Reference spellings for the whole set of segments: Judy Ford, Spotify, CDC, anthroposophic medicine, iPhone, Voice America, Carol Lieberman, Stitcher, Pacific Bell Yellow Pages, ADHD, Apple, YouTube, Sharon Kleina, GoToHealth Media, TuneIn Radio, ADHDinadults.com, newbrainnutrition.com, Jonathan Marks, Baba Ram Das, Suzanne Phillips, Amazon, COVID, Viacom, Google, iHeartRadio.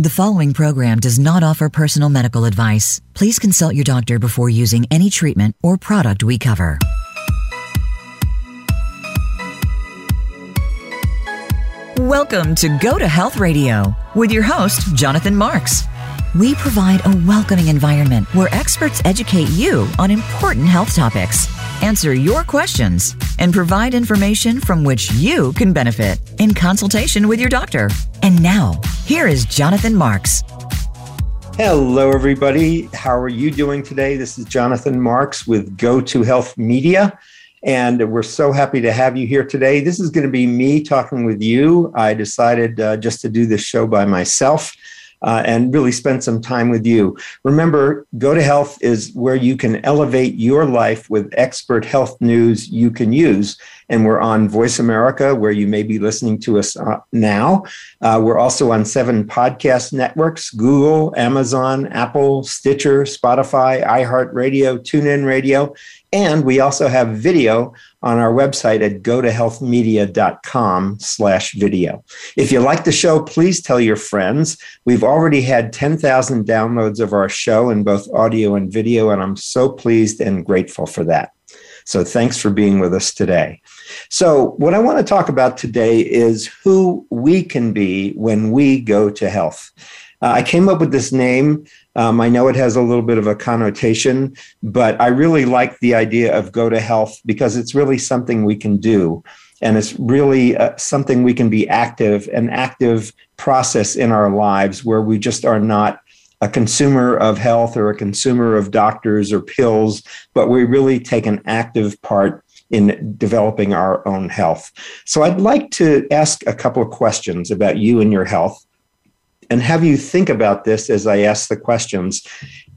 The following program does not offer personal medical advice. Please consult your doctor before using any treatment or product we cover. Welcome to GoToHealth Radio with your host, Jonathan Marks. We provide a welcoming environment where experts educate you on important health topics, answer your questions, and provide information from which you can benefit in consultation with your doctor. And now, here is Jonathan Marks. Hello, everybody. How are you doing today? This is Jonathan Marks with GoToHealth Media, and we're so happy to have you here today. This is going to be me talking with you. I decided just to do this show by myself. And really spend some time with you. Remember, GoToHealth is where you can elevate your life with expert health news you can use. And we're on Voice America, where you may be listening to us now. We're also on 7 podcast networks: Google, Amazon, Apple, Stitcher, Spotify, iHeartRadio, TuneIn Radio. And we also have video on our website at gotohealthmedia.com/video. If you like the show, please tell your friends. We've already had 10,000 downloads of our show in both audio and video, and I'm so pleased and grateful for that. So thanks for being with us today. So what I want to talk about today is who we can be when we go to health. I came up with this name. I know it has a little bit of a connotation, but I really like the idea of Go to Health because it's really something we can do. And it's really something we can be an active process in our lives where we just are not a consumer of health or a consumer of doctors or pills, but we really take an active part in developing our own health. So I'd like to ask a couple of questions about you and your health, and have you think about this as I ask the questions.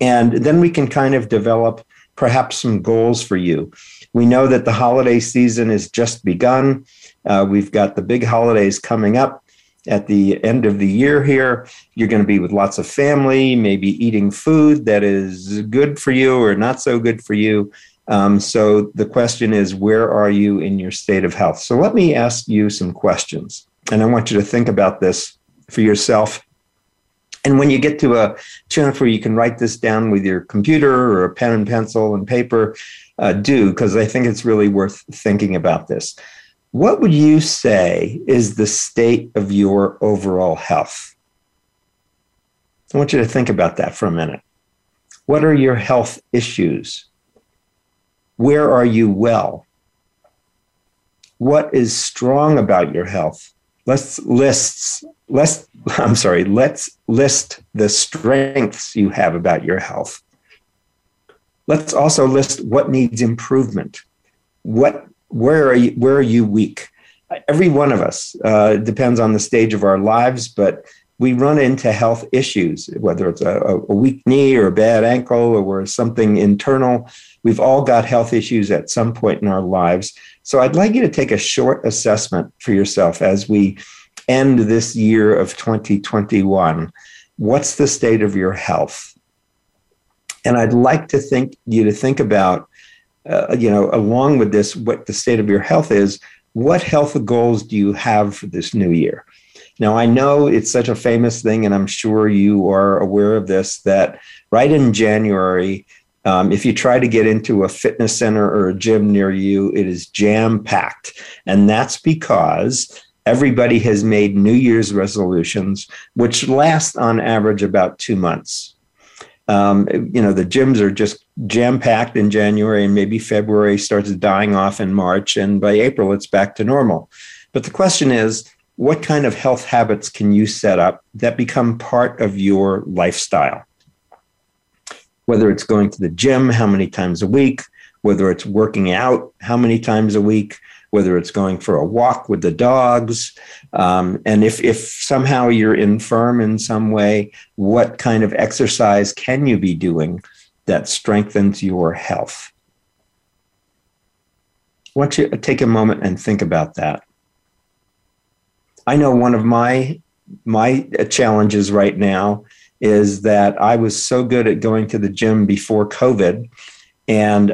And then we can kind of develop perhaps some goals for you. We know that the holiday season has just begun. We've got the big holidays coming up at the end of the year here. You're going to be with lots of family, maybe eating food that is good for you or not so good for you. So the question is, where are you in your state of health? So let me ask you some questions. And I want you to think about this for yourself. And when you get to a chance where you can write this down with your computer or a pen and pencil and paper, do, because I think it's really worth thinking about this. What would you say is the state of your overall health? I want you to think about that for a minute. What are your health issues? Where are you well? What is strong about your health? Let's list the strengths you have about your health. Let's also list what needs improvement. Where are you weak? Every one of us, depends on the stage of our lives, but we run into health issues, whether it's a weak knee or a bad ankle or something internal. We've all got health issues at some point in our lives. So I'd like you to take a short assessment for yourself as we end this year of 2021. What's the state of your health? And I'd like to think about, along with this, what the state of your health is. What health goals do you have for this new year? Now, I know it's such a famous thing, and I'm sure you are aware of this, that right in January, if you try to get into a fitness center or a gym near you, it is jam-packed. And that's because everybody has made New Year's resolutions, which last on average about 2 months. The gyms are just jam-packed in January, and maybe February starts dying off in March, and by April, it's back to normal. But the question is, what kind of health habits can you set up that become part of your lifestyle? Whether it's going to the gym, how many times a week, whether it's working out, how many times a week, whether it's going for a walk with the dogs. And if somehow you're infirm in some way, what kind of exercise can you be doing that strengthens your health? Why don't you take a moment and think about that? I know one of my challenges right now is that I was so good at going to the gym before COVID, and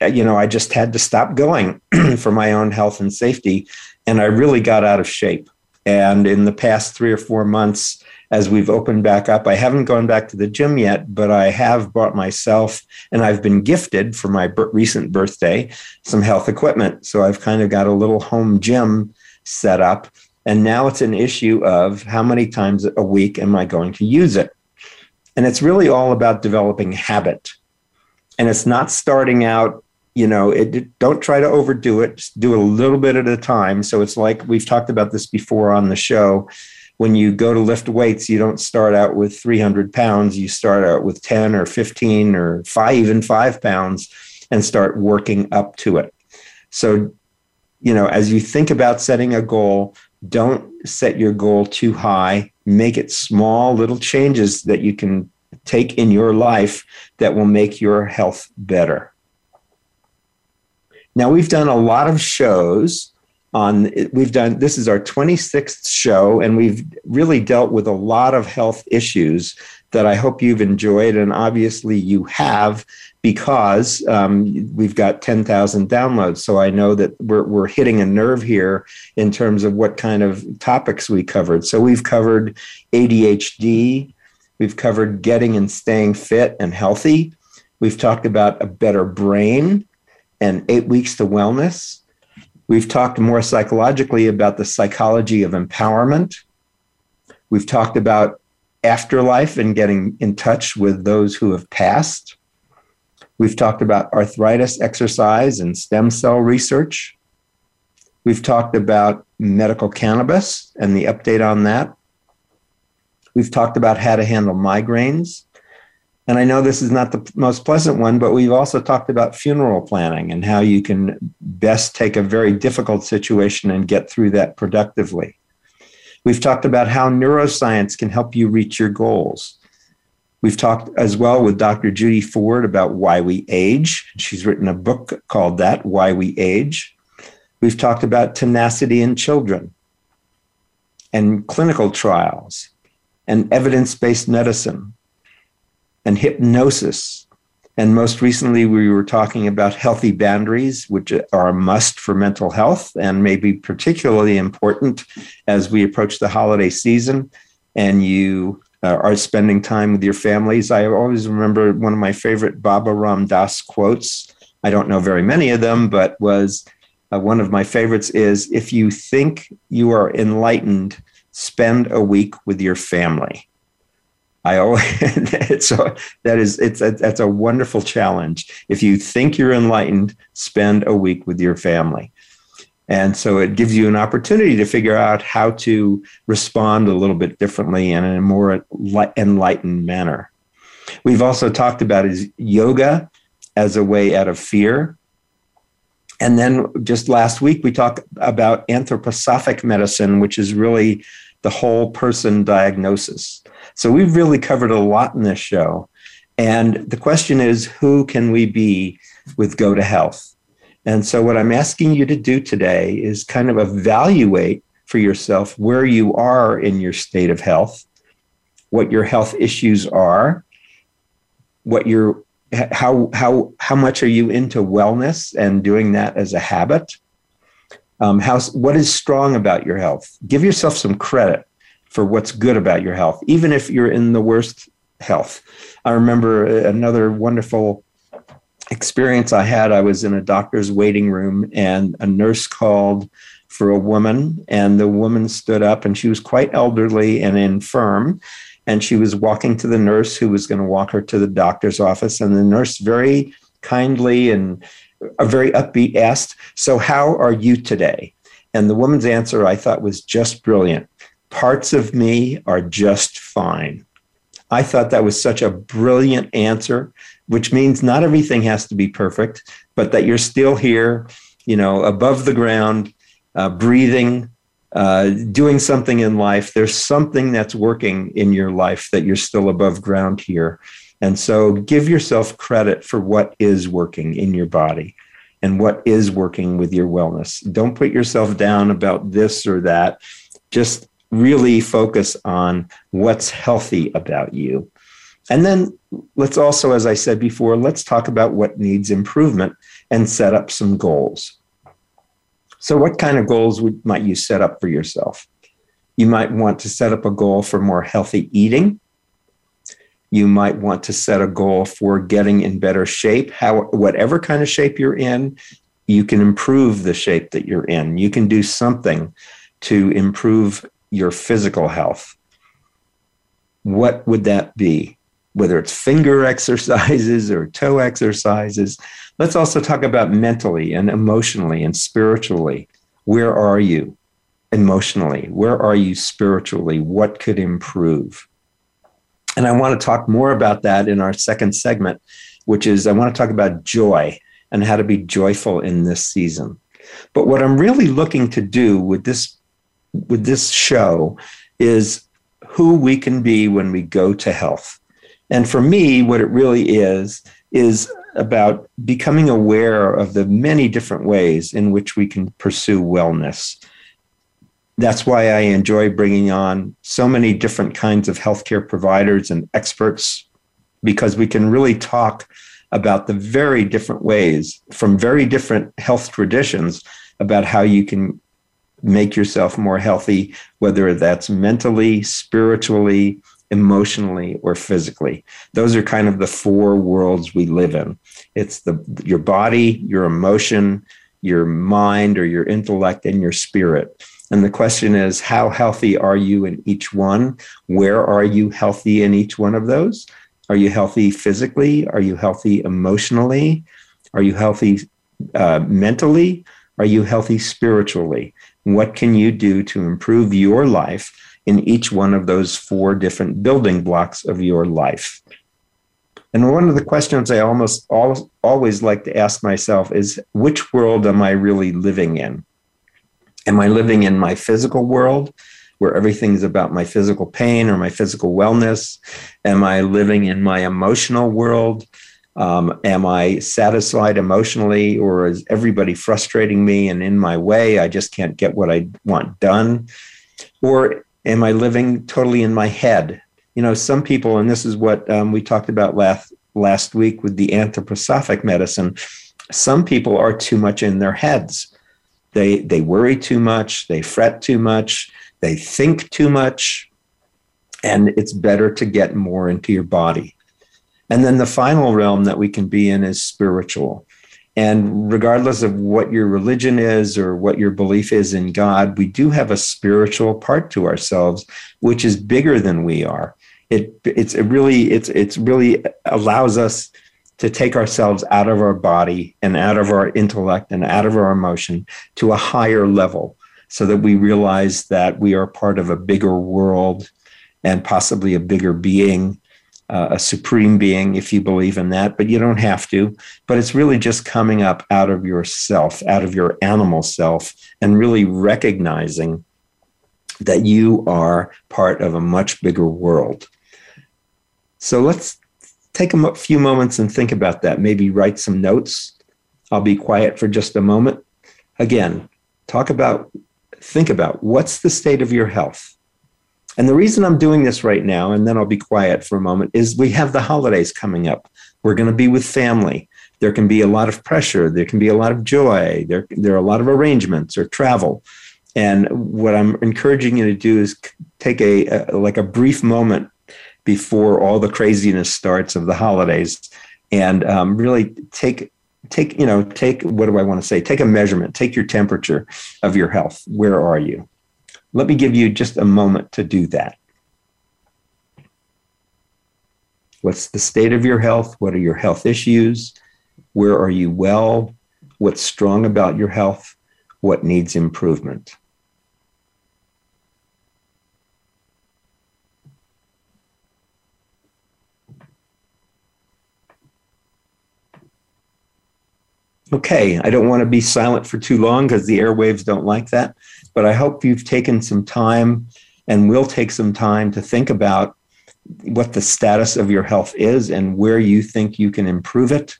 I just had to stop going for my own health and safety, and I really got out of shape. And in the past 3 or 4 months, as we've opened back up. I haven't gone back to the gym yet, but I have bought myself, and I've been gifted for my recent birthday, some health equipment. So I've kind of got a little home gym set up. And now it's an issue of how many times a week am I going to use it? And it's really all about developing habit. And it's not starting out, you know, don't try to overdo it. Just do a little bit at a time. So it's like we've talked about this before on the show. When you go to lift weights, you don't start out with 300 pounds. You start out with 10 or 15 or even 5 pounds and start working up to it. So, you know, as you think about setting a goal, don't set your goal too high. Make it small little changes that you can take in your life that will make your health better. Now, we've done a lot of shows on, this is our 26th show, and we've really dealt with a lot of health issues that I hope you've enjoyed. And obviously you have, because we've got 10,000 downloads. So I know that we're hitting a nerve here in terms of what kind of topics we covered. So we've covered ADHD. We've covered getting and staying fit and healthy. We've talked about a better brain and 8 weeks to wellness. We've talked more psychologically about the psychology of empowerment. We've talked about afterlife and getting in touch with those who have passed. We've talked about arthritis, exercise, and stem cell research. We've talked about medical cannabis and the update on that. We've talked about how to handle migraines. And I know this is not the most pleasant one, but we've also talked about funeral planning and how you can best take a very difficult situation and get through that productively. We've talked about how neuroscience can help you reach your goals. We've talked as well with Dr. Judy Ford about why we age. She's written a book called that, Why We Age. We've talked about tenacity in children and clinical trials and evidence-based medicine and hypnosis. And most recently, we were talking about healthy boundaries, which are a must for mental health and may be particularly important as we approach the holiday season and you are spending time with your families. I always remember one of my favorite Baba Ram Das quotes. I don't know very many of them, but was one of my favorites is, if you think you are enlightened, spend a week with your family. That's a wonderful challenge. If you think you're enlightened, spend a week with your family. And so it gives you an opportunity to figure out how to respond a little bit differently and in a more enlightened manner. We've also talked about yoga as a way out of fear. And then just last week, we talked about anthroposophic medicine, which is really the whole person diagnosis. So we've really covered a lot in this show. And the question is, who can we be with Go to Health? And so what I'm asking you to do today is kind of evaluate for yourself where you are in your state of health, what your health issues are, how much are you into wellness and doing that as a habit? What is strong about your health? Give yourself some credit for what's good about your health, even if you're in the worst health. I remember another wonderful experience I had. I was in a doctor's waiting room and a nurse called for a woman, and the woman stood up, and she was quite elderly and infirm, and she was walking to the nurse who was going to walk her to the doctor's office. And the nurse very kindly and very upbeat asked, "So how are you today?" And the woman's answer I thought was just brilliant. "Parts of me are just fine." I thought that was such a brilliant answer, which means not everything has to be perfect, but that you're still here, you know, above the ground, breathing, doing something in life. There's something that's working in your life that you're still above ground here. And so give yourself credit for what is working in your body and what is working with your wellness. Don't put yourself down about this or that. Just really focus on what's healthy about you. And then let's also, as I said before, let's talk about what needs improvement and set up some goals. So what kind of goals might you set up for yourself? You might want to set up a goal for more healthy eating. You might want to set a goal for getting in better shape. Whatever kind of shape you're in, you can improve the shape that you're in. You can do something to improve your physical health. What would that be? Whether it's finger exercises or toe exercises. Let's also talk about mentally and emotionally and spiritually. Where are you emotionally? Where are you spiritually? What could improve? And I want to talk more about that in our second segment, which is I want to talk about joy and how to be joyful in this season. But what I'm really looking to do with this show is who we can be when we go to health. And for me, what it really is about becoming aware of the many different ways in which we can pursue wellness. That's why I enjoy bringing on so many different kinds of healthcare providers and experts, because we can really talk about the very different ways from very different health traditions about how you can make yourself more healthy, whether that's mentally, spiritually, emotionally, or physically. Those are kind of the four worlds we live in. It's your body, your emotion, your mind or your intellect, and your spirit. And the question is, how healthy are you in each one? Where are you healthy in each one of those? Are you healthy physically? Are you healthy emotionally? Are you healthy mentally? Are you healthy spiritually? What can you do to improve your life in each one of those four different building blocks of your life? And one of the questions I almost always like to ask myself is, which world am I really living in? Am I living in my physical world, where everything's about my physical pain or my physical wellness? Am I living in my emotional world? Am I satisfied emotionally, or is everybody frustrating me and in my way? I just can't get what I want done. Or am I living totally in my head? You know, some people, and this is what we talked about last week with the anthroposophic medicine, some people are too much in their heads. They worry too much, they fret too much, they think too much, and it's better to get more into your body. And then the final realm that we can be in is spiritual. And regardless of what your religion is or what your belief is in God, we do have a spiritual part to ourselves, which is bigger than we are. It really allows us to take ourselves out of our body and out of our intellect and out of our emotion to a higher level, so that we realize that we are part of a bigger world and possibly a bigger being, a supreme being, if you believe in that, but you don't have to. But it's really just coming up out of yourself, out of your animal self, and really recognizing that you are part of a much bigger world. So let's take a few moments and think about that. Maybe write some notes. I'll be quiet for just a moment. Again, think about what's the state of your health. And the reason I'm doing this right now, and then I'll be quiet for a moment, is we have the holidays coming up. We're going to be with family. There can be a lot of pressure. There can be a lot of joy. There are a lot of arrangements or travel. And what I'm encouraging you to do is take a brief moment before all the craziness starts of the holidays, and really take a measurement, take your temperature of your health. Where are you? Let me give you just a moment to do that. What's the state of your health? What are your health issues? Where are you well? What's strong about your health? What needs improvement? Okay, I don't want to be silent for too long because the airwaves don't like that, but I hope you've taken some time and will take some time to think about what the status of your health is and where you think you can improve it.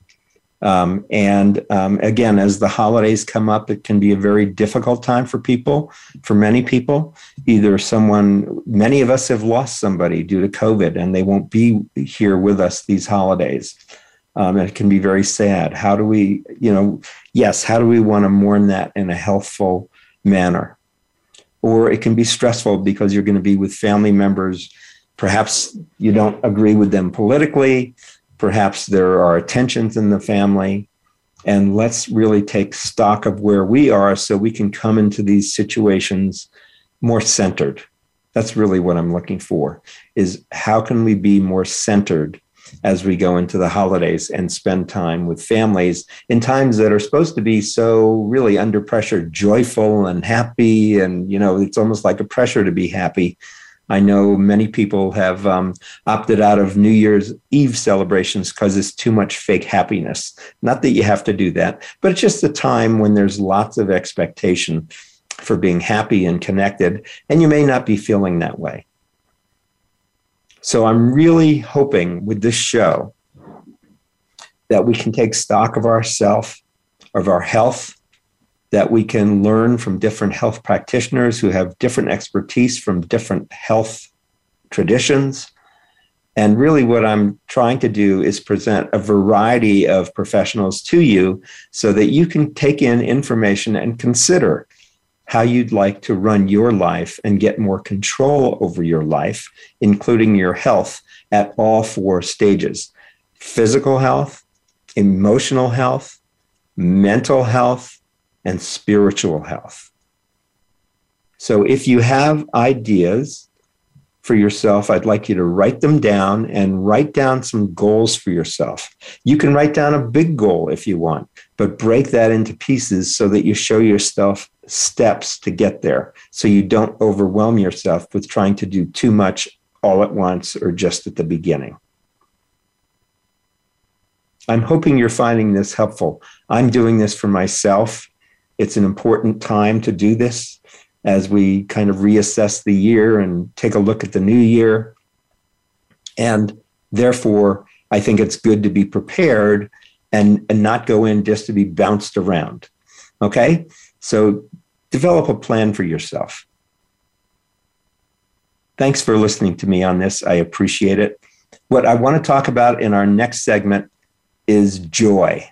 Again, as the holidays come up, it can be a very difficult time for people, for many people. Many of us have lost somebody due to COVID, and they won't be here with us these holidays. And it can be very sad. How do we want to mourn that in a healthful manner? or it can be stressful because you're going to be with family members. Perhaps you don't agree with them politically. Perhaps there are tensions in the family. And let's really take stock of where we are so we can come into these situations more centered. That's really what I'm looking for, is how can we be more centered as we go into the holidays and spend time with families in times that are supposed to be so really under pressure, joyful and happy. And, you know, it's almost like a pressure to be happy. I know many people have opted out of New Year's Eve celebrations because it's too much fake happiness. Not that you have to do that, but it's just a time when there's lots of expectation for being happy and connected, and you may not be feeling that way. So I'm really hoping with this show that we can take stock of ourselves, of our health, that we can learn from different health practitioners who have different expertise from different health traditions. And really what I'm trying to do is present a variety of professionals to you so that you can take in information and consider how you'd like to run your life and get more control over your life, including your health at all four stages: physical health, emotional health, mental health, and spiritual health. So if you have ideas for yourself, I'd like you to write them down and write down some goals for yourself. You can write down a big goal if you want, but break that into pieces so that you show yourself steps to get there, so you don't overwhelm yourself with trying to do too much all at once or just at the beginning. I'm hoping you're finding this helpful. I'm doing this for myself. It's an important time to do this as we kind of reassess the year and take a look at the new year. And therefore, I think it's good to be prepared and not go in just to be bounced around. Okay? So develop a plan for yourself. Thanks for listening to me on this. I appreciate it. What I want to talk about in our next segment is joy.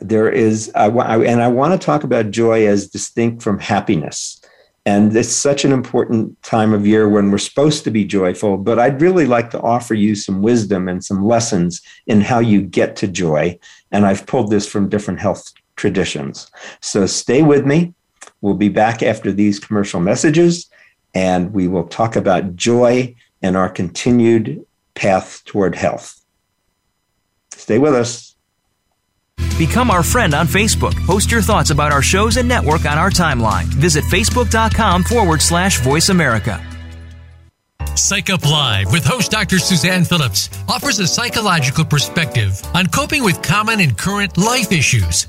There is, and I want to talk about joy as distinct from happiness. And it's such an important time of year when we're supposed to be joyful, but I'd really like to offer you some wisdom and some lessons in how you get to joy. And I've pulled this from different health traditions. So stay with me. We'll be back after these commercial messages, and we will talk about joy and our continued path toward health. Stay with us. Become our friend on Facebook. Post your thoughts about our shows and network on our timeline. Visit Facebook.com/Voice America. Psych Up Live with host Dr. Suzanne Phillips offers a psychological perspective on coping with common and current life issues.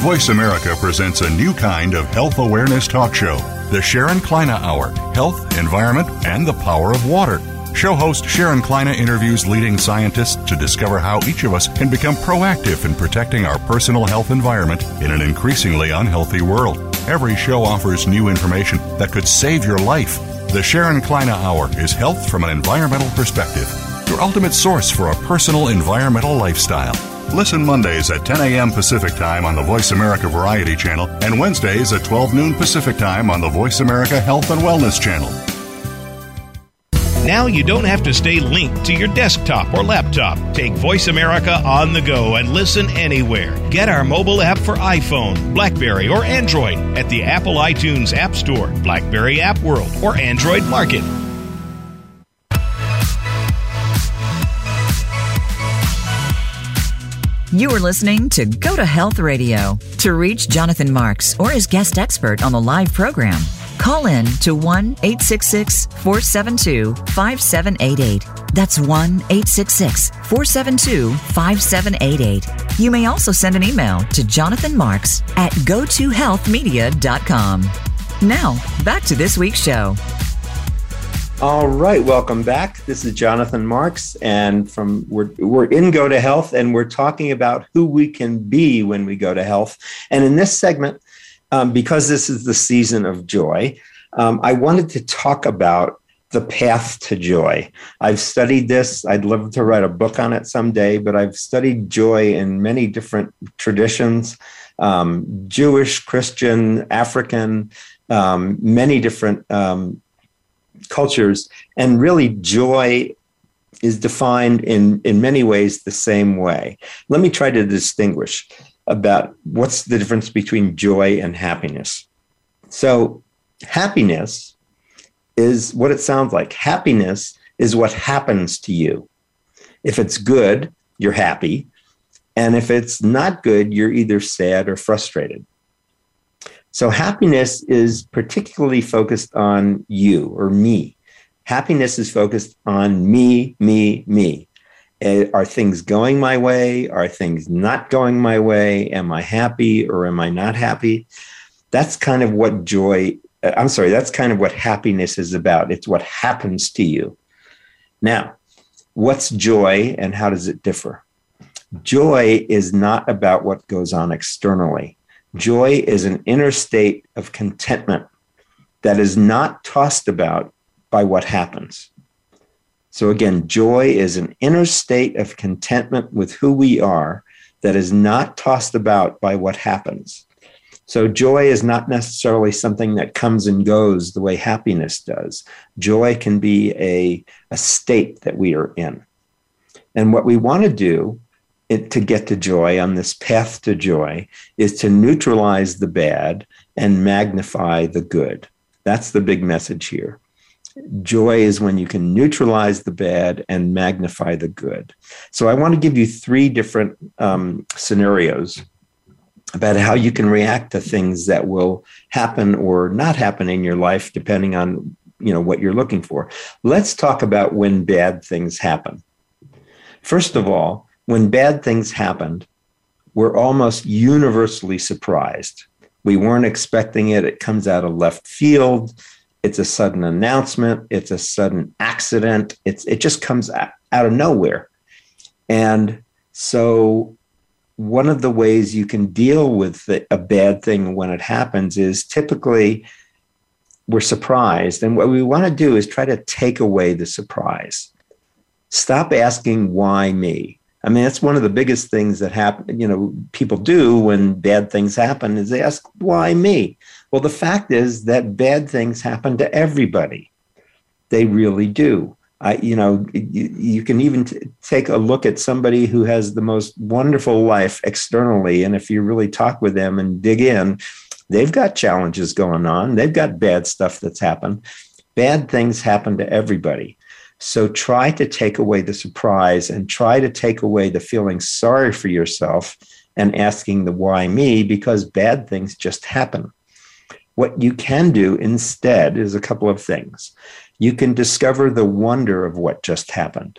Voice America presents a new kind of health awareness talk show, the Sharon Kleina Hour, Health, Environment, and the Power of Water. Show host Sharon Kleina interviews leading scientists to discover how each of us can become proactive in protecting our personal health environment in an increasingly unhealthy world. Every show offers new information that could save your life. The Sharon Kleina Hour is health from an environmental perspective, your ultimate source for a personal environmental lifestyle. Listen Mondays at 10 a.m. Pacific Time on the Voice America Variety Channel and Wednesdays at 12 noon Pacific Time on the Voice America Health and Wellness Channel. Now you don't have to stay linked to your desktop or laptop. Take Voice America on the go and listen anywhere. Get our mobile app for iPhone, BlackBerry, or Android at the Apple iTunes App Store, BlackBerry App World, or Android Market. You are listening to Go to Health Radio. To reach Jonathan Marks or his guest expert on the live program, call in to 1-866-472-5788. That's 1-866-472-5788. You may also send an email to jonathanmarks@gotohealthmedia.com. Now, back to this week's show. All right, welcome back. This is Jonathan Marks, and we're in Go to Health, and we're talking about who we can be when we go to health. And in this segment, because this is the season of joy, I wanted to talk about the path to joy. I've studied this. I'd love to write a book on it someday, but I've studied joy in many different traditions, Jewish, Christian, African, many different cultures, and really joy is defined in many ways the same way. Let me try to distinguish about what's the difference between joy and happiness. So happiness is what it sounds like. Happiness is what happens to you. If it's good, you're happy. And if it's not good, you're either sad or frustrated. So happiness is particularly focused on you or me. Happiness is focused on me, me, me. Are things going my way? Are things not going my way? Am I happy or am I not happy? That's kind of what that's kind of what happiness is about. It's what happens to you. Now, what's joy and how does it differ? Joy is not about what goes on externally. Joy is an inner state of contentment that is not tossed about by what happens. So again, joy is an inner state of contentment with who we are that is not tossed about by what happens. So joy is not necessarily something that comes and goes the way happiness does. Joy can be a state that we are in. And what we want to do to get to joy on this path to joy is to neutralize the bad and magnify the good. That's the big message here. Joy is when you can neutralize the bad and magnify the good. So I want to give you three different scenarios about how you can react to things that will happen or not happen in your life, depending on what you're looking for. Let's talk about when bad things happen. First of all, when bad things happened, we're almost universally surprised. We weren't expecting it. It comes out of left field. It's a sudden announcement. It's a sudden accident. It just comes out of nowhere. And so one of the ways you can deal with a bad thing when it happens is typically we're surprised. And what we want to do is try to take away the surprise. Stop asking, why me? I mean, that's one of the biggest things that happen. People do when bad things happen is they ask, why me? Well, the fact is that bad things happen to everybody. They really do. You can even take a look at somebody who has the most wonderful life externally. And if you really talk with them and dig in, they've got challenges going on. They've got bad stuff that's happened. Bad things happen to everybody. So try to take away the surprise and try to take away the feeling sorry for yourself and asking the why me, because bad things just happen. What you can do instead is a couple of things. You can discover the wonder of what just happened.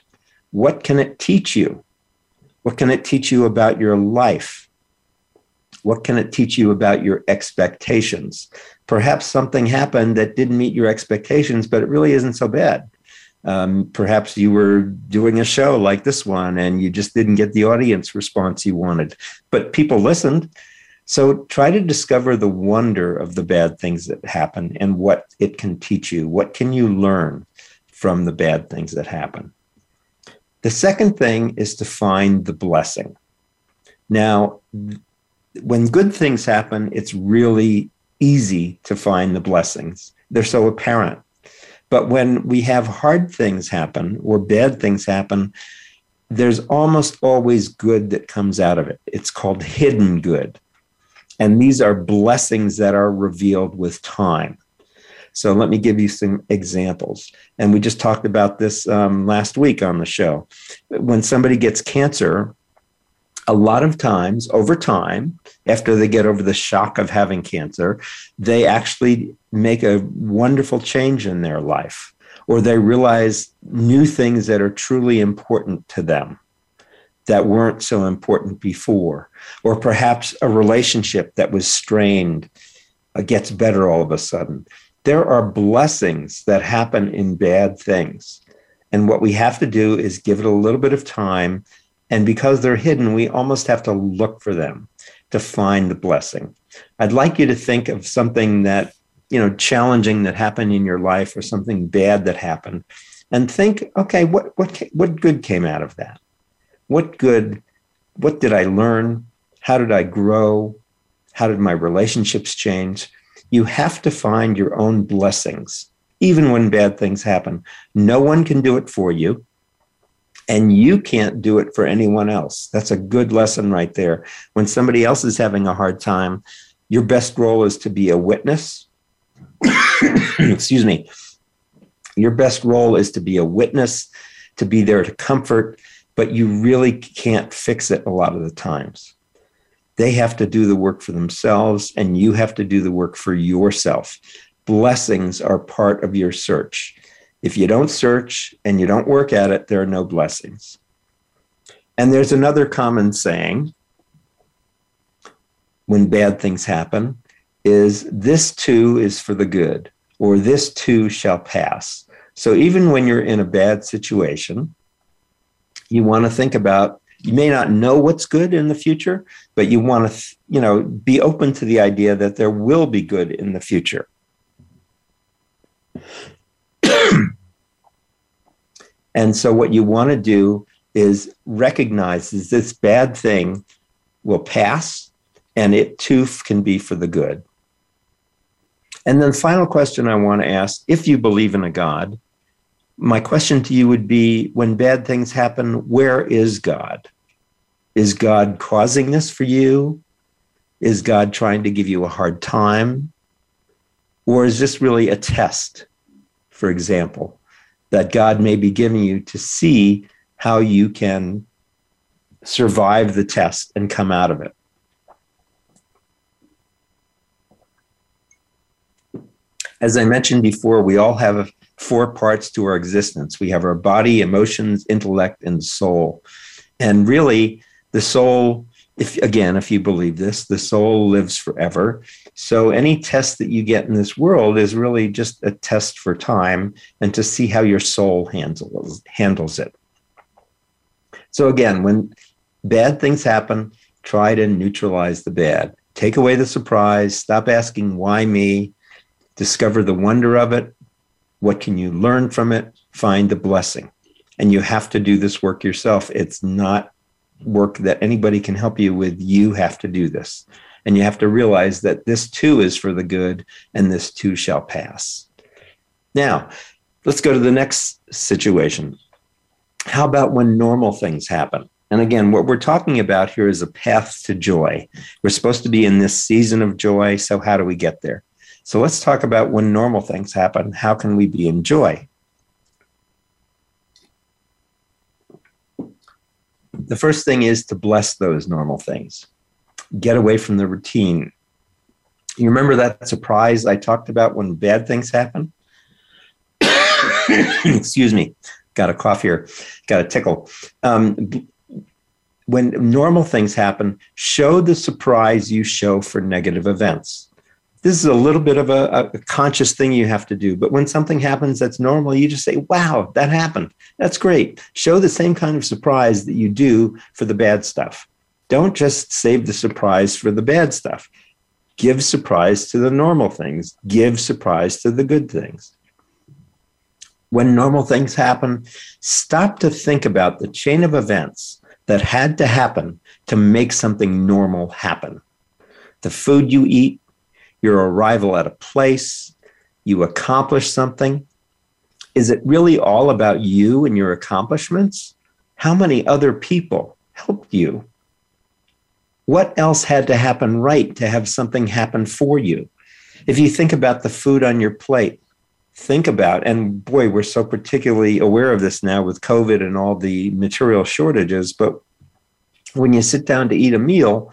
What can it teach you? What can it teach you about your life? What can it teach you about your expectations? Perhaps something happened that didn't meet your expectations, but it really isn't so bad. Perhaps you were doing a show like this one and you just didn't get the audience response you wanted, but people listened. So try to discover the wonder of the bad things that happen and what it can teach you. What can you learn from the bad things that happen? The second thing is to find the blessing. Now, when good things happen, it's really easy to find the blessings. They're so apparent. But when we have hard things happen or bad things happen, there's almost always good that comes out of it. It's called hidden good. And these are blessings that are revealed with time. So let me give you some examples. And we just talked about this last week on the show. When somebody gets cancer, a lot of times over time, after they get over the shock of having cancer, they actually make a wonderful change in their life, or they realize new things that are truly important to them that weren't so important before, or perhaps a relationship that was strained gets better all of a sudden. There are blessings that happen in bad things. And what we have to do is give it a little bit of time. And because they're hidden, we almost have to look for them to find the blessing. I'd like you to think of something that, you know, challenging that happened in your life, or something bad that happened, and think, okay, what good came out of that? What good, what did I learn? How did I grow? How did my relationships change? You have to find your own blessings, even when bad things happen. No one can do it for you, and you can't do it for anyone else. That's a good lesson right there. When somebody else is having a hard time, your best role is to be a witness. Excuse me. Your best role is to be a witness, to be there to comfort, but you really can't fix it a lot of the times. They have to do the work for themselves, and you have to do the work for yourself. Blessings are part of your search. If you don't search and you don't work at it, there are no blessings. And there's another common saying when bad things happen is, this too is for the good, or this too shall pass. So even when you're in a bad situation, you want to think about, you may not know what's good in the future, but you want to, you know, be open to the idea that there will be good in the future. And so what you want to do is recognize that this bad thing will pass, and it too can be for the good. And then final question I want to ask, if you believe in a God, my question to you would be, when bad things happen, where is God? Is God causing this for you? Is God trying to give you a hard time? Or is this really a test, for example, that God may be giving you to see how you can survive the test and come out of it? As I mentioned before, we all have four parts to our existence. We have our body, emotions, intellect, and soul. And really, the soul, if you believe this, the soul lives forever. So any test that you get in this world is really just a test for time and to see how your soul handles it. So again, when bad things happen, try to neutralize the bad. Take away the surprise. Stop asking, why me? Discover the wonder of it. What can you learn from it? Find the blessing. And you have to do this work yourself. It's not work that anybody can help you with. You have to do this. And you have to realize that this too is for the good, and this too shall pass. Now, let's go to the next situation. How about when normal things happen? And again, what we're talking about here is a path to joy. We're supposed to be in this season of joy, so how do we get there? So let's talk about when normal things happen. How can we be in joy? The first thing is to bless those normal things. Get away from the routine. You remember that surprise I talked about when bad things happen? Excuse me. Got a cough here. Got a tickle. When normal things happen, show the surprise you show for negative events. This is a little bit of a conscious thing you have to do. But when something happens that's normal, you just say, wow, that happened. That's great. Show the same kind of surprise that you do for the bad stuff. Don't just save the surprise for the bad stuff. Give surprise to the normal things. Give surprise to the good things. When normal things happen, stop to think about the chain of events that had to happen to make something normal happen. The food you eat, your arrival at a place, you accomplish something. Is it really all about you and your accomplishments? How many other people helped you? What else had to happen right to have something happen for you? If you think about the food on your plate, think about, and boy, we're so particularly aware of this now with COVID and all the material shortages, but when you sit down to eat a meal,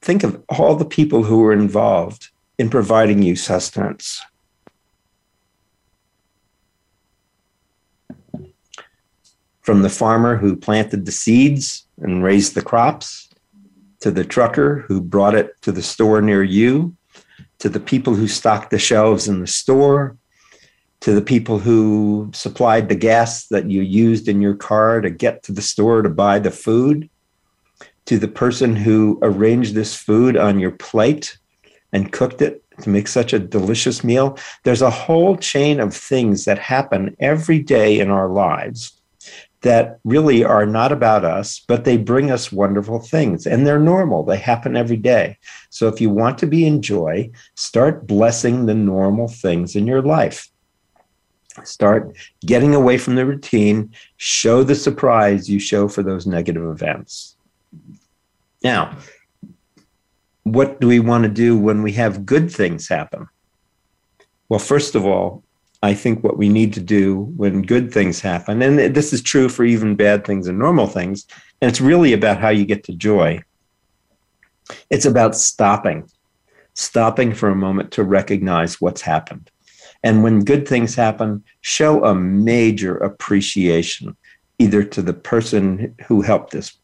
think of all the people who were involved in providing you sustenance. From the farmer who planted the seeds and raised the crops, to the trucker who brought it to the store near you, to the people who stocked the shelves in the store, to the people who supplied the gas that you used in your car to get to the store to buy the food, to the person who arranged this food on your plate and cooked it to make such a delicious meal. There's a whole chain of things that happen every day in our lives that really are not about us, but they bring us wonderful things, and they're normal. They happen every day. So if you want to be in joy, start blessing the normal things in your life. Start getting away from the routine. Show the surprise you show for those negative events. Now, what do we want to do when we have good things happen? Well, first of all, I think what we need to do when good things happen, and this is true for even bad things and normal things, and it's really about how you get to joy. It's about stopping for a moment to recognize what's happened. And when good things happen, show a major appreciation, either to the person who helped this,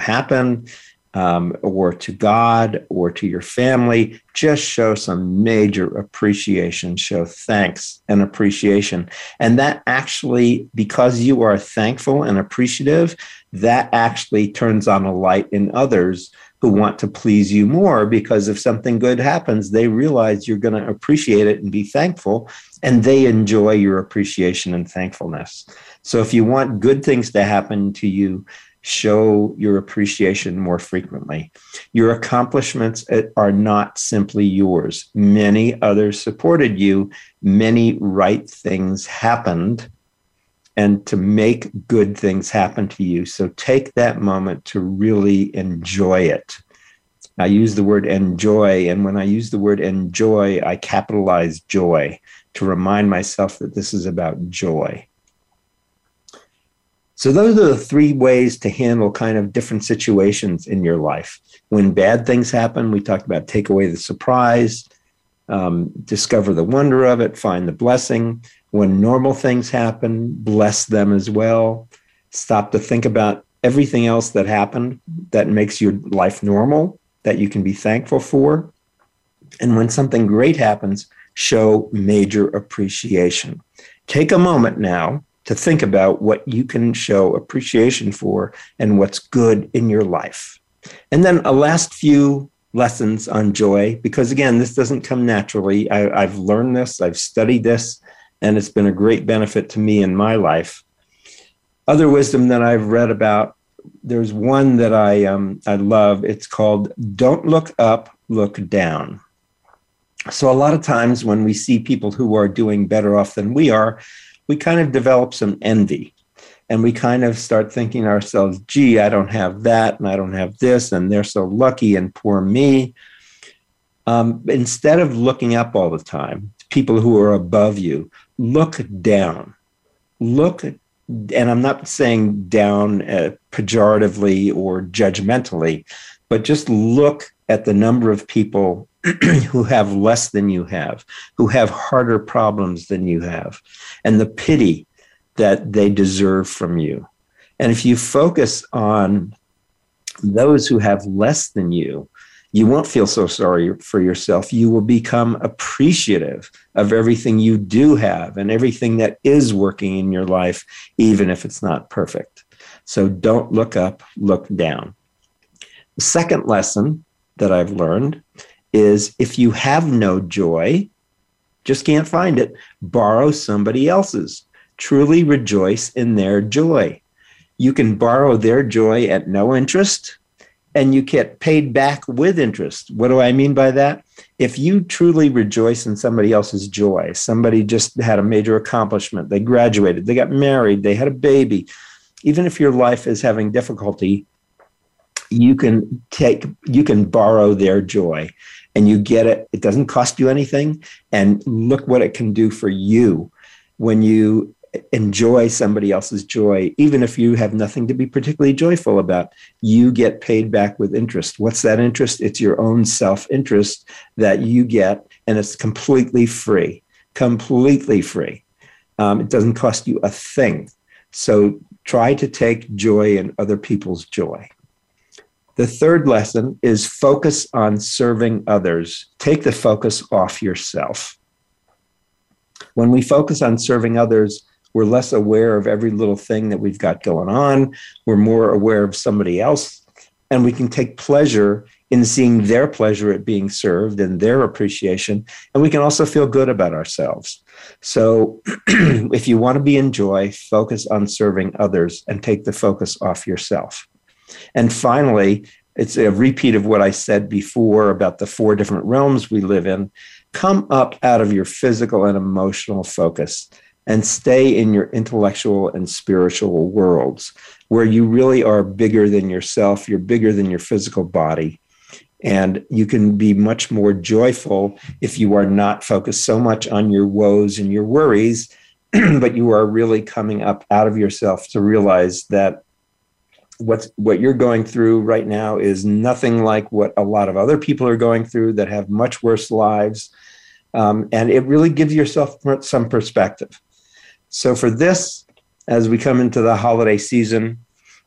happen, or to God, or to your family. Just show some major appreciation, show thanks and appreciation. And that actually, because you are thankful and appreciative, that actually turns on a light in others who want to please you more, because if something good happens, they realize you're going to appreciate it and be thankful, and they enjoy your appreciation and thankfulness. So if you want good things to happen to you, show your appreciation more frequently. Your accomplishments are not simply yours. Many others supported you. Many right things happened, and to make good things happen to you. So take that moment to really enjoy it. I use the word enjoy, and when I use the word enjoy, I capitalize joy to remind myself that this is about joy. So those are the three ways to handle kind of different situations in your life. When bad things happen, we talked about take away the surprise, discover the wonder of it, find the blessing. When normal things happen, bless them as well. Stop to think about everything else that happened that makes your life normal, that you can be thankful for. And when something great happens, show major appreciation. Take a moment now to think about what you can show appreciation for and what's good in your life. And then a last few lessons on joy, because again, this doesn't come naturally. I've learned this, I've studied this, and it's been a great benefit to me in my life. Other wisdom that I've read about, there's one that I love. It's called, don't look up, look down. So a lot of times when we see people who are doing better off than we are, we kind of develop some envy, and we kind of start thinking to ourselves, gee, I don't have that, and I don't have this, and they're so lucky, and poor me. Instead of looking up all the time, people who are above you, look down. Look, and I'm not saying down pejoratively or judgmentally, but just look at the number of people who have less than you have, who have harder problems than you have, and the pity that they deserve from you. And if you focus on those who have less than you, you won't feel so sorry for yourself. You will become appreciative of everything you do have and everything that is working in your life, even if it's not perfect. So don't look up, look down. The second lesson that I've learned is, if you have no joy, just can't find it, borrow somebody else's. Truly rejoice in their joy. You can borrow their joy at no interest, and you get paid back with interest. What do I mean by that? If you truly rejoice in somebody else's joy, somebody just had a major accomplishment, they graduated, they got married, they had a baby, even if your life is having difficulty, you can borrow their joy, and you get it. It doesn't cost you anything. And look what it can do for you when you enjoy somebody else's joy, even if you have nothing to be particularly joyful about. You get paid back with interest. What's that interest? It's your own self-interest that you get, and it's completely free, completely free. It doesn't cost you a thing. So try to take joy in other people's joy. The third lesson is focus on serving others. Take the focus off yourself. When we focus on serving others, we're less aware of every little thing that we've got going on. We're more aware of somebody else, and we can take pleasure in seeing their pleasure at being served and their appreciation. And we can also feel good about ourselves. So if you want to be in joy, focus on serving others and take the focus off yourself. And finally, it's a repeat of what I said before about the four different realms we live in. Come up out of your physical and emotional focus and stay in your intellectual and spiritual worlds, where you really are bigger than yourself. You're bigger than your physical body. And you can be much more joyful if you are not focused so much on your woes and your worries, but you are really coming up out of yourself to realize that what you're going through right now is nothing like what a lot of other people are going through that have much worse lives. And it really gives yourself some perspective. So for this, as we come into the holiday season,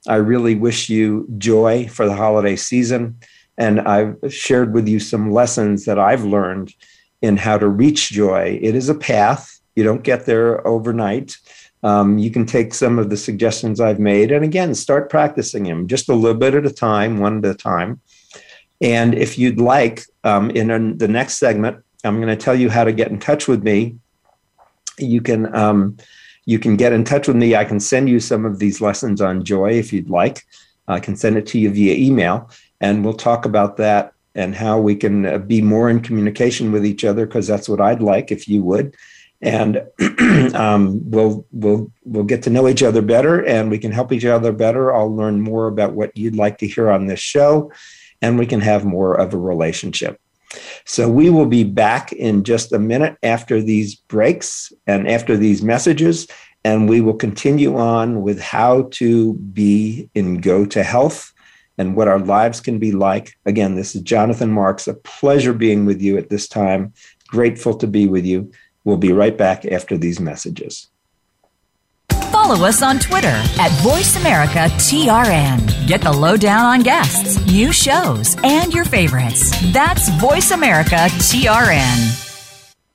I really wish you joy for the holiday season. And I've shared with you some lessons that I've learned in how to reach joy. It is a path. You don't get there overnight. You can take some of the suggestions I've made and, again, start practicing them just a little bit at a time, one at a time. And if you'd like, in the next segment, I'm going to tell you how to get in touch with me. You can get in touch with me. I can send you some of these lessons on joy if you'd like. I can send it to you via email, and we'll talk about that and how we can be more in communication with each other, because that's what I'd like if you would. And we'll get to know each other better, and we can help each other better. I'll learn more about what you'd like to hear on this show, and we can have more of a relationship. So we will be back in just a minute after these breaks and after these messages, and we will continue on with how to be in GoToHealth and what our lives can be like. Again, this is Jonathan Marks. A pleasure being with you at this time. Grateful to be with you. We'll be right back after these messages. Follow us on Twitter at VoiceAmericaTRN. Get the lowdown on guests, new shows, and your favorites. That's VoiceAmericaTRN.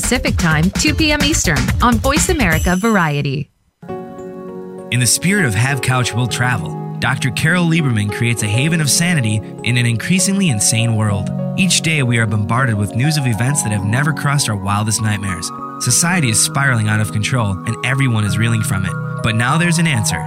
Pacific Time, 2 p.m. Eastern, on Voice America Variety. In the spirit of Have Couch Will Travel, Dr. Carol Lieberman creates a haven of sanity in an increasingly insane world. Each day we are bombarded with news of events that have never crossed our wildest nightmares. Society is spiraling out of control, and everyone is reeling from it. But now there's an answer.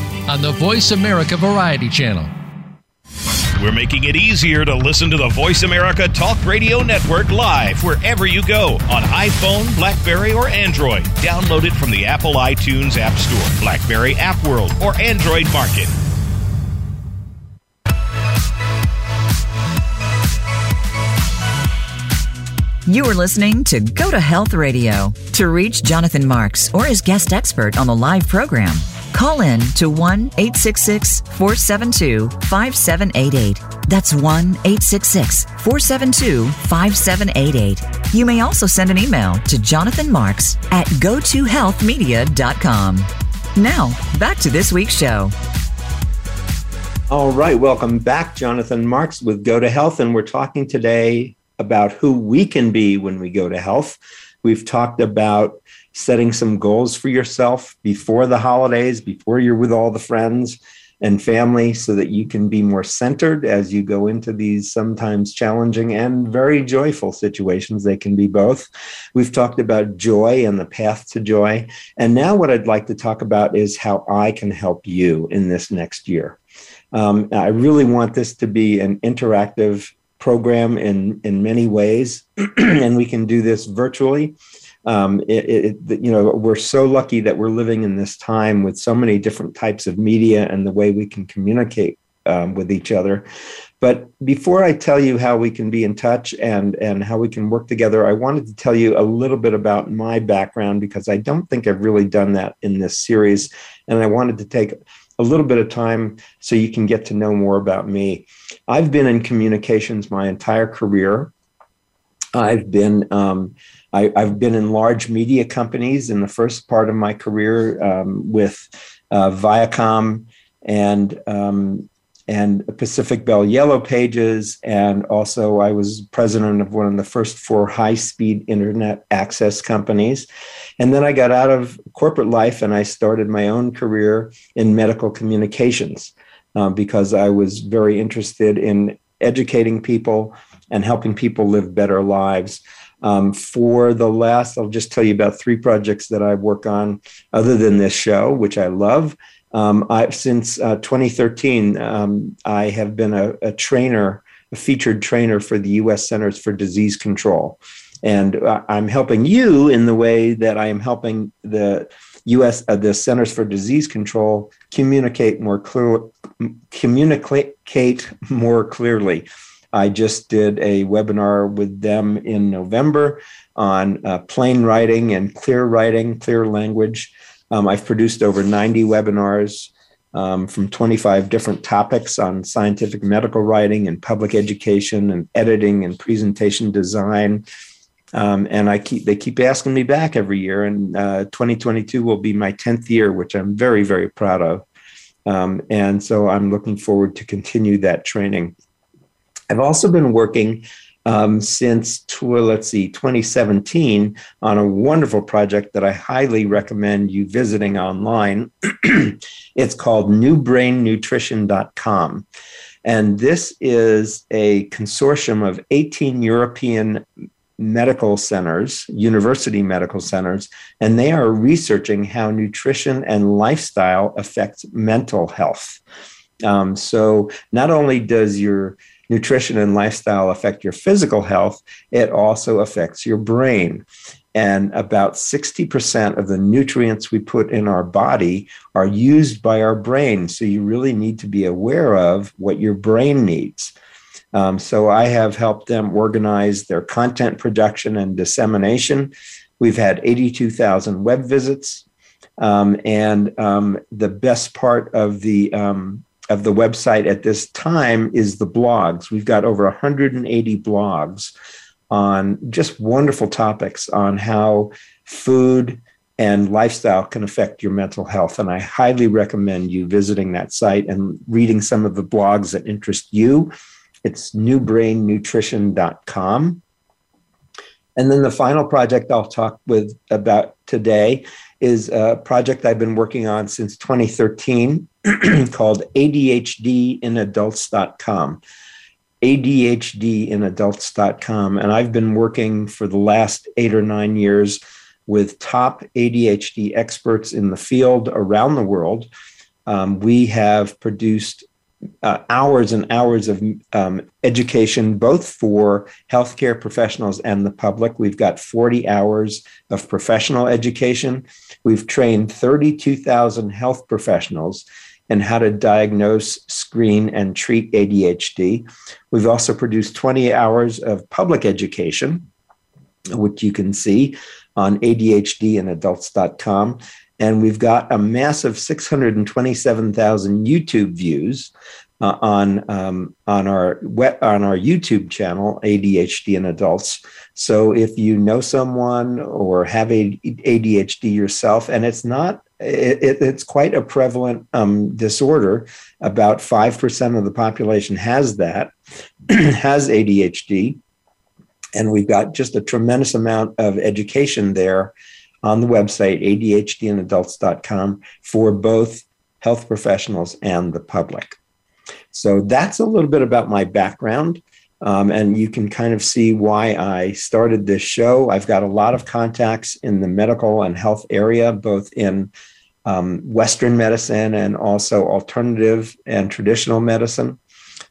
on the Voice America Variety Channel. We're making it easier to listen to the Voice America Talk Radio Network live wherever you go on iPhone, BlackBerry, or Android. Download it from the Apple iTunes App Store, BlackBerry App World, or Android Market. You are listening to GoToHealth Radio. To reach Jonathan Marks or his guest expert on the live program, call in to 1-866-472-5788. That's 1-866-472-5788. You may also send an email to jonathanmarks@gotohealthmedia.com. Now, back to this week's show. All right, welcome back, Jonathan Marks with Go to Health, and we're talking today about who we can be when we go to health. We've talked about setting some goals for yourself before the holidays, before you're with all the friends and family, so that you can be more centered as you go into these sometimes challenging and very joyful situations. They can be both. We've talked about joy and the path to joy. And now what I'd like to talk about is how I can help you in this next year. I really want this to be an interactive program in many ways, and we can do this virtually. We're so lucky that we're living in this time with so many different types of media and the way we can communicate with each other. But before I tell you how we can be in touch and how we can work together, I wanted to tell you a little bit about my background, because I don't think I've really done that in this series. And I wanted to take a little bit of time so you can get to know more about me. I've been in communications my entire career. I've been in large media companies in the first part of my career with Viacom and Pacific Bell Yellow Pages, and also I was president of one of the first 4 high-speed internet access companies. And then I got out of corporate life and I started my own career in medical communications because I was very interested in educating people and helping people live better lives. For the last, I'll just tell you about 3 projects that I work on other than this show, which I love. Since 2013, I have been a featured trainer for the U.S. Centers for Disease Control. And I'm helping you in the way that I am helping the U.S. The Centers for Disease Control communicate more clearly. I just did a webinar with them in November on plain writing and clear language. I've produced over 90 webinars from 25 different topics on scientific medical writing and public education and editing and presentation design. And they keep asking me back every year. And 2022 will be my 10th year, which I'm very, very proud of. And so I'm looking forward to continue that training. I've also been working since 2017 on a wonderful project that I highly recommend you visiting online. It's called newbrainnutrition.com. And this is a consortium of 18 European medical centers, university medical centers, and they are researching how nutrition and lifestyle affects mental health. So not only does your nutrition and lifestyle affect your physical health, it also affects your brain. And about 60% of the nutrients we put in our body are used by our brain. So you really need to be aware of what your brain needs. So I have helped them organize their content production and dissemination. We've had 82,000 web visits. The best part of the website at this time is the blogs. We've got over 180 blogs on just wonderful topics on how food and lifestyle can affect your mental health. And I highly recommend you visiting that site and reading some of the blogs that interest you. It's newbrainnutrition.com. And then the final project I'll talk with about today is a project I've been working on since 2013 called ADHDinadults.com. ADHDinadults.com. And I've been working for the last 8 or 9 years with top ADHD experts in the field around the world. We have produced hours and hours of education, both for healthcare professionals and the public. We've got 40 hours of professional education. We've trained 32,000 health professionals in how to diagnose, screen, and treat ADHD. We've also produced 20 hours of public education. which you can see on ADHDinadults.com. And we've got a massive 627,000 YouTube views on our YouTube channel, ADHD in Adults. So if you know someone or have ADHD yourself, and it's quite a prevalent disorder. About 5% of the population has that, has ADHD. And we've got just a tremendous amount of education there on the website, ADHDinadults.com, for both health professionals and the public. So that's a little bit about my background. And you can kind of see why I started this show. I've got a lot of contacts in the medical and health area, both in Western medicine and also alternative and traditional medicine.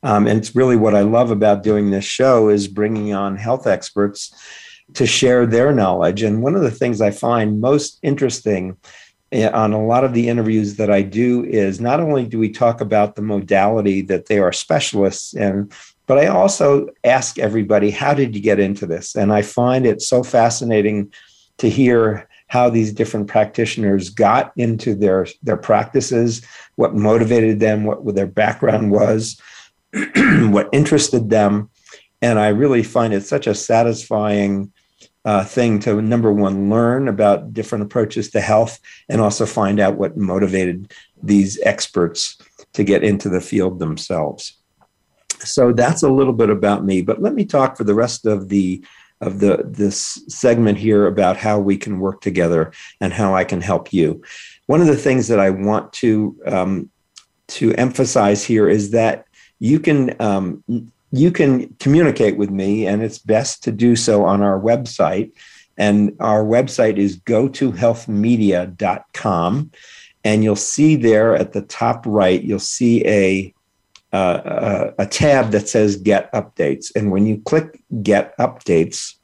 And it's really what I love about doing this show is bringing on health experts to share their knowledge. And one of the things I find most interesting on a lot of the interviews that I do is not only do we talk about the modality that they are specialists in, but I also ask everybody, how did you get into this? And I find it so fascinating to hear how these different practitioners got into their practices, what motivated them, what their background was, what interested them. And I really find it such a satisfying thing to, number one, learn about different approaches to health and also find out what motivated these experts to get into the field themselves. So that's a little bit about me, but let me talk for the rest of this segment here about how we can work together and how I can help you. One of the things that I want to emphasize here is that you can communicate with me, and it's best to do so on our website. And our website is GoToHealthMedia.com. And you'll see there at the top right, you'll see a tab that says Get Updates. And when you click Get Updates,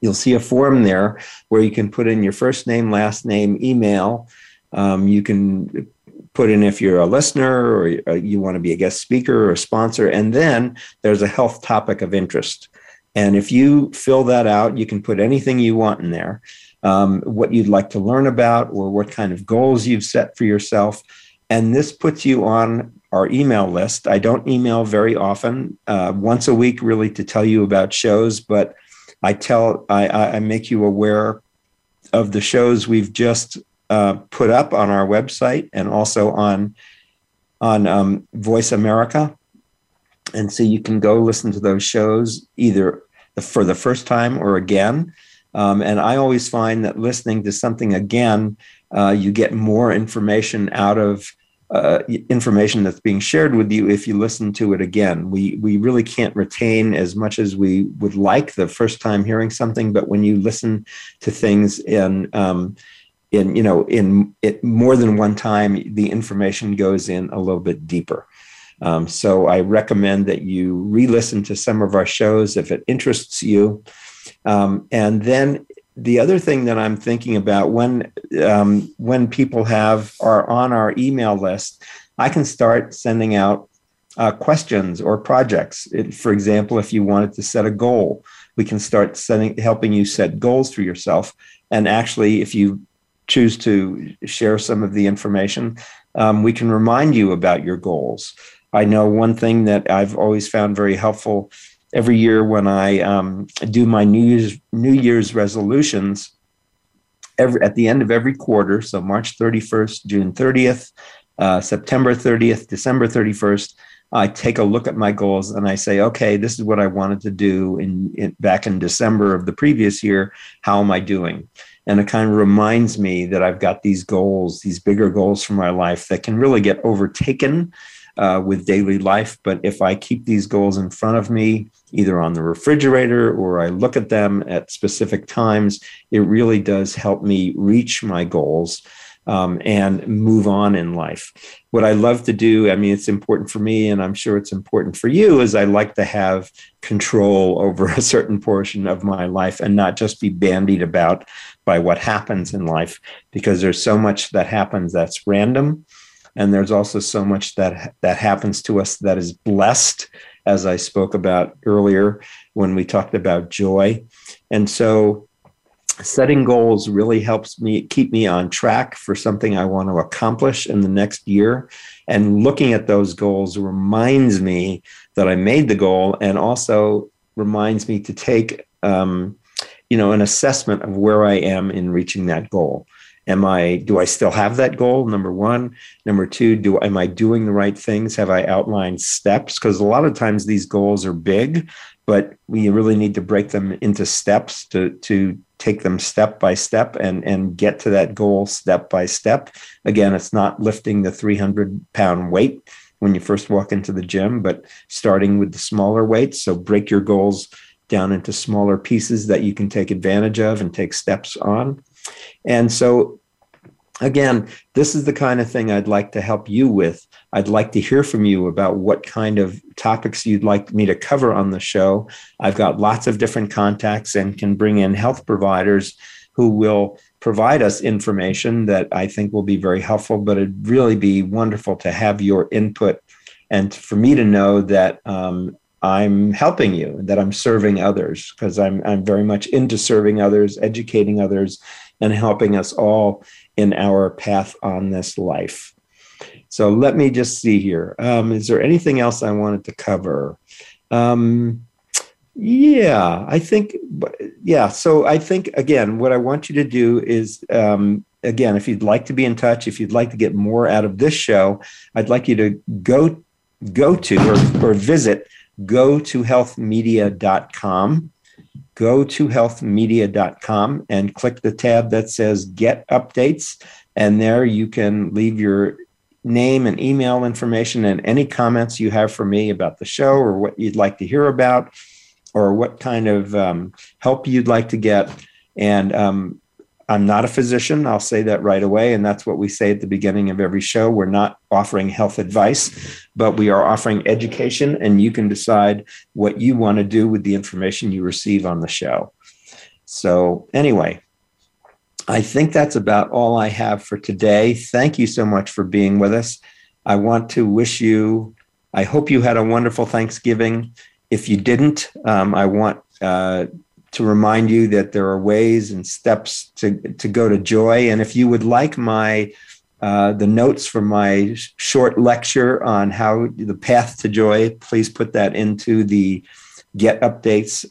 you'll see a form there where you can put in your first name, last name, email. You can put in if you're a listener or you want to be a guest speaker or a sponsor, and then there's a health topic of interest. And if you fill that out, you can put anything you want in there, what you'd like to learn about or what kind of goals you've set for yourself. And this puts you on our email list. I don't email very often, once a week really to tell you about shows, but I make you aware of the shows we've just put up on our website and also on Voice America. And so you can go listen to those shows either for the first time or again. And I always find that listening to something again, you get more information out of information that's being shared with you if you listen to it again. We really can't retain as much as we would like the first time hearing something, but when you listen to things in more than one time, the information goes in a little bit deeper. So I recommend that you re-listen to some of our shows if it interests you. And then the other thing that I'm thinking about when people are on our email list, I can start sending out questions or projects. For example, if you wanted to set a goal, we can start helping you set goals for yourself. And actually, if you choose to share some of the information, we can remind you about your goals. I know one thing that I've always found very helpful every year when I do my New Year's resolutions, at the end of every quarter, so March 31st, June 30th, September 30th, December 31st, I take a look at my goals and I say, okay, this is what I wanted to do back in December of the previous year. How am I doing? And it kind of reminds me that I've got these goals, these bigger goals for my life that can really get overtaken with daily life. But if I keep these goals in front of me, either on the refrigerator or I look at them at specific times, it really does help me reach my goals and move on in life. What I love to do, I mean, it's important for me, and I'm sure it's important for you, is I like to have control over a certain portion of my life and not just be bandied about by what happens in life, because there's so much that happens that's random. And there's also so much that happens to us that is blessed, as I spoke about earlier when we talked about joy. And so setting goals really helps me keep me on track for something I want to accomplish in the next year. And looking at those goals reminds me that I made the goal, and also reminds me to take, an assessment of where I am in reaching that goal. Do I still have that goal? Number one. Number two, am I doing the right things? Have I outlined steps? Because a lot of times these goals are big, but we really need to break them into steps to take them step by step and get to that goal step by step. Again, it's not lifting the 300-pound weight when you first walk into the gym, but starting with the smaller weights. So break your goals down into smaller pieces that you can take advantage of and take steps on. And so, again, this is the kind of thing I'd like to help you with. I'd like to hear from you about what kind of topics you'd like me to cover on the show. I've got lots of different contacts and can bring in health providers who will provide us information that I think will be very helpful, but it'd really be wonderful to have your input and for me to know that I'm helping you, that I'm serving others, because I'm very much into serving others, educating others, and helping us all in our path on this life. So let me just see here. Is there anything else I wanted to cover? So I think, again, what I want you to do is, again, if you'd like to be in touch, if you'd like to get more out of this show, I'd like you to go to or visit GoToHealthMedia.com, GoToHealthMedia.com, and click the tab that says Get Updates. And there you can leave your name and email information and any comments you have for me about the show or what you'd like to hear about or what kind of help you'd like to get. And I'm not a physician. I'll say that right away. And that's what we say at the beginning of every show. We're not offering health advice, but we are offering education, and you can decide what you want to do with the information you receive on the show. So anyway, I think that's about all I have for today. Thank you so much for being with us. I want to wish you, I hope you had a wonderful Thanksgiving. If you didn't, I want to remind you that there are ways and steps to go to joy. And if you would like the notes from my short lecture on how the path to joy, please put that into the Get Updates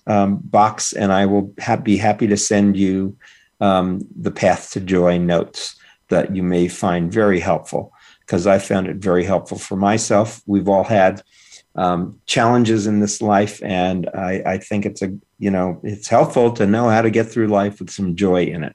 box, and I will be happy to send you the path to joy notes that you may find very helpful, because I found it very helpful for myself. We've all had challenges in this life, and I think it's helpful to know how to get through life with some joy in it.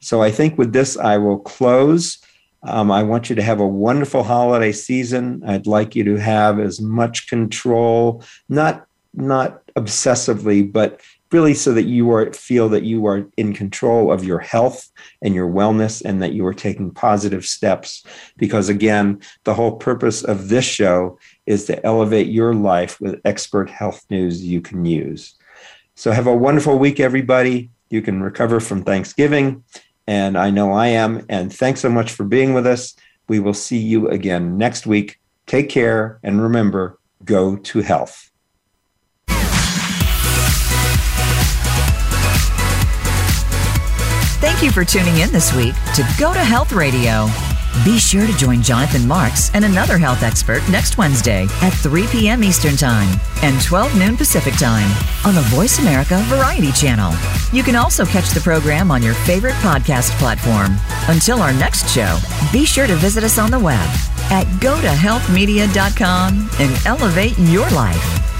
So I think with this, I will close. I want you to have a wonderful holiday season. I'd like you to have as much control, not obsessively, but really so that you feel that you are in control of your health and your wellness, and that you are taking positive steps. Because again, the whole purpose of this show is to elevate your life with expert health news you can use. So have a wonderful week, everybody. You can recover from Thanksgiving, and I know I am. And thanks so much for being with us. We will see you again next week. Take care, and remember, go to health. Thank you for tuning in this week to Go to Health Radio. Be sure to join Jonathan Marks and another health expert next Wednesday at 3 p.m. Eastern Time and 12 noon Pacific Time on the Voice America Variety Channel. You can also catch the program on your favorite podcast platform. Until our next show, be sure to visit us on the web at gotohealthmedia.com and elevate your life.